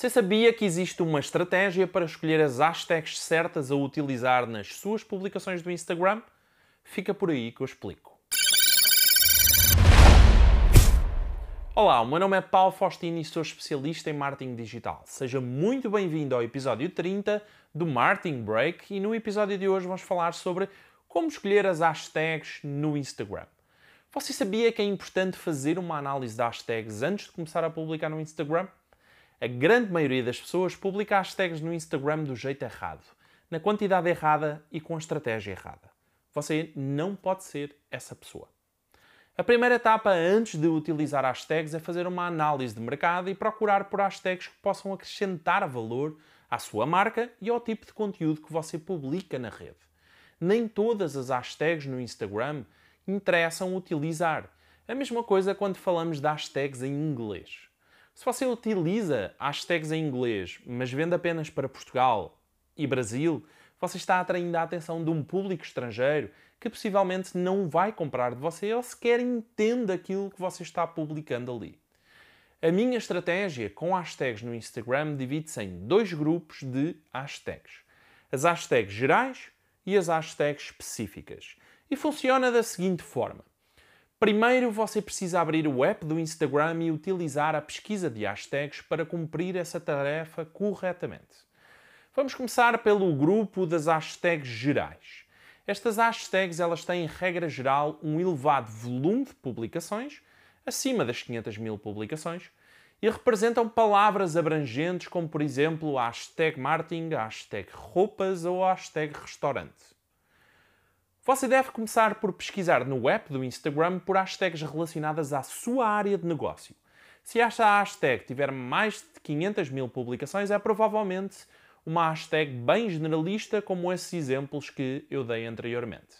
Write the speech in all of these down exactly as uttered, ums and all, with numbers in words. Você sabia que existe uma estratégia para escolher as hashtags certas a utilizar nas suas publicações do Instagram? Fica por aí que eu explico. Olá, o meu nome é Paulo Faustini e sou especialista em marketing digital. Seja muito bem-vindo ao episódio trinta do Marketing Break e no episódio de hoje vamos falar sobre como escolher as hashtags no Instagram. Você sabia que é importante fazer uma análise de hashtags antes de começar a publicar no Instagram? A grande maioria das pessoas publica hashtags no Instagram do jeito errado, na quantidade errada e com a estratégia errada. Você não pode ser essa pessoa. A primeira etapa antes de utilizar hashtags é fazer uma análise de mercado e procurar por hashtags que possam acrescentar valor à sua marca e ao tipo de conteúdo que você publica na rede. Nem todas as hashtags no Instagram interessam utilizar. A mesma coisa quando falamos de hashtags em inglês. Se você utiliza hashtags em inglês, mas vende apenas para Portugal e Brasil, você está atraindo a atenção de um público estrangeiro que possivelmente não vai comprar de você ou sequer entende aquilo que você está publicando ali. A minha estratégia com hashtags no Instagram divide-se em dois grupos de hashtags. As hashtags gerais e as hashtags específicas. E funciona da seguinte forma. Primeiro, você precisa abrir o app do Instagram e utilizar a pesquisa de hashtags para cumprir essa tarefa corretamente. Vamos começar pelo grupo das hashtags gerais. Estas hashtags elas têm, em regra geral, um elevado volume de publicações, acima das quinhentas mil publicações, e representam palavras abrangentes como, por exemplo, a hashtag marketing, a hashtag roupas ou a hashtag restaurante. Você deve começar por pesquisar no app do Instagram por hashtags relacionadas à sua área de negócio. Se esta hashtag tiver mais de quinhentas mil publicações, é provavelmente uma hashtag bem generalista, como esses exemplos que eu dei anteriormente.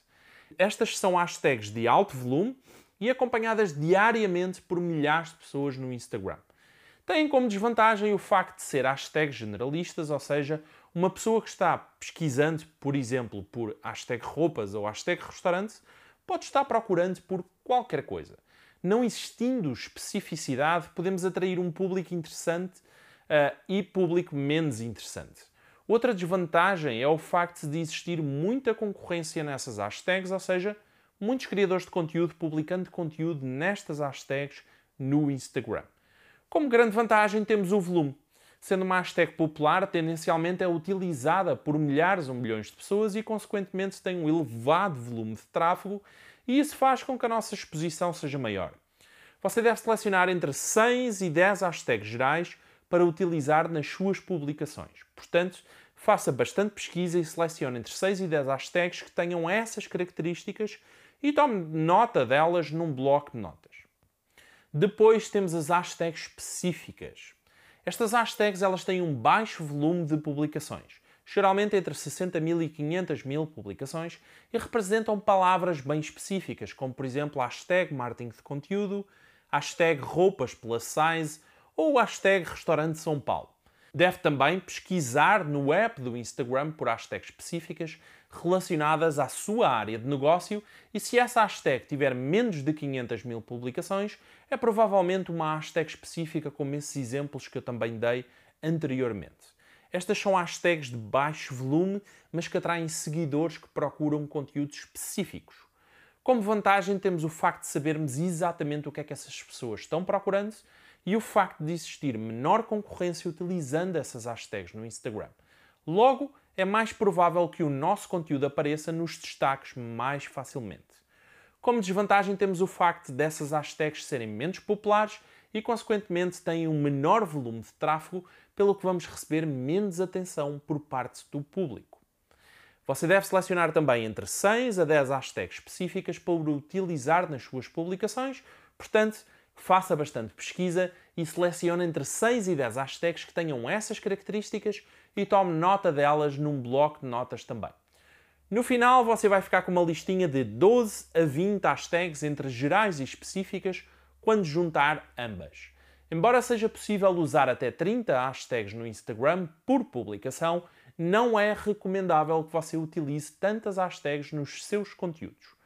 Estas são hashtags de alto volume e acompanhadas diariamente por milhares de pessoas no Instagram. Têm como desvantagem o facto de ser hashtags generalistas, ou seja, uma pessoa que está pesquisando, por exemplo, por hashtag roupas ou hashtag restaurante, pode estar procurando por qualquer coisa. Não existindo especificidade, podemos atrair um público interessante uh, e público menos interessante. Outra desvantagem é o facto de existir muita concorrência nessas hashtags, ou seja, muitos criadores de conteúdo publicando conteúdo nestas hashtags no Instagram. Como grande vantagem temos o volume. Sendo uma hashtag popular, tendencialmente é utilizada por milhares ou milhões de pessoas e, consequentemente, tem um elevado volume de tráfego e isso faz com que a nossa exposição seja maior. Você deve selecionar entre seis e dez hashtags gerais para utilizar nas suas publicações. Portanto, faça bastante pesquisa e selecione entre seis e dez hashtags que tenham essas características e tome nota delas num bloco de notas. Depois temos as hashtags específicas. Estas hashtags elas têm um baixo volume de publicações, geralmente entre sessenta mil e quinhentas mil publicações, e representam palavras bem específicas, como por exemplo a hashtag marketing de conteúdo, hashtag roupas plus size ou hashtag restaurante São Paulo. Deve também pesquisar no app do Instagram por hashtags específicas relacionadas à sua área de negócio e se essa hashtag tiver menos de quinhentas mil publicações, é provavelmente uma hashtag específica como esses exemplos que eu também dei anteriormente. Estas são hashtags de baixo volume, mas que atraem seguidores que procuram conteúdos específicos. Como vantagem temos o facto de sabermos exatamente o que é que essas pessoas estão procurando e o facto de existir menor concorrência utilizando essas hashtags no Instagram. Logo, é mais provável que o nosso conteúdo apareça nos destaques mais facilmente. Como desvantagem temos o facto dessas hashtags serem menos populares e, consequentemente, têm um menor volume de tráfego, pelo que vamos receber menos atenção por parte do público. Você deve selecionar também entre seis a dez hashtags específicas para utilizar nas suas publicações, portanto, faça bastante pesquisa e selecione entre seis e dez hashtags que tenham essas características e tome nota delas num bloco de notas também. No final, você vai ficar com uma listinha de doze a vinte hashtags entre gerais e específicas quando juntar ambas. Embora seja possível usar até trinta hashtags no Instagram por publicação, não é recomendável que você utilize tantas hashtags nos seus conteúdos.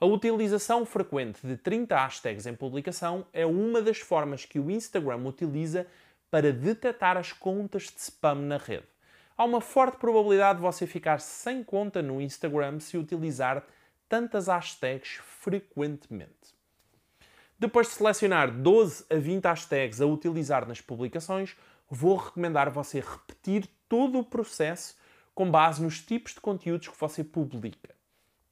A utilização frequente de trinta hashtags em publicação é uma das formas que o Instagram utiliza para detectar as contas de spam na rede. Há uma forte probabilidade de você ficar sem conta no Instagram se utilizar tantas hashtags frequentemente. Depois de selecionar doze a vinte hashtags a utilizar nas publicações, vou recomendar você repetir todo o processo com base nos tipos de conteúdos que você publica.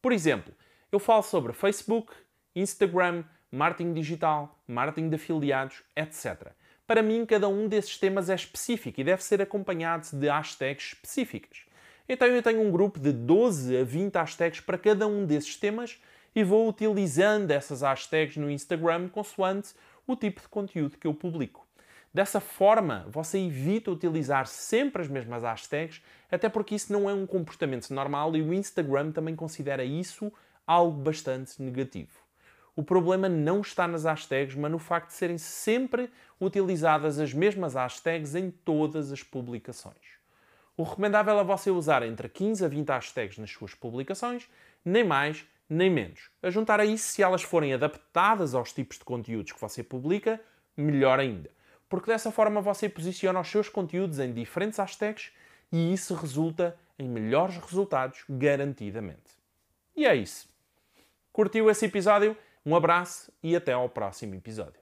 Por exemplo, eu falo sobre Facebook, Instagram, marketing digital, marketing de afiliados, etcétera. Para mim, cada um desses temas é específico e deve ser acompanhado de hashtags específicas. Então eu tenho um grupo de doze a vinte hashtags para cada um desses temas e vou utilizando essas hashtags no Instagram consoante o tipo de conteúdo que eu publico. Dessa forma, você evita utilizar sempre as mesmas hashtags, até porque isso não é um comportamento normal e o Instagram também considera isso algo bastante negativo. O problema não está nas hashtags, mas no facto de serem sempre utilizadas as mesmas hashtags em todas as publicações. O recomendável é você usar entre quinze a vinte hashtags nas suas publicações, nem mais nem menos. A juntar a isso, se elas forem adaptadas aos tipos de conteúdos que você publica, melhor ainda. Porque dessa forma você posiciona os seus conteúdos em diferentes hashtags e isso resulta em melhores resultados garantidamente. E é isso. Curtiu esse episódio? Um abraço e até ao próximo episódio.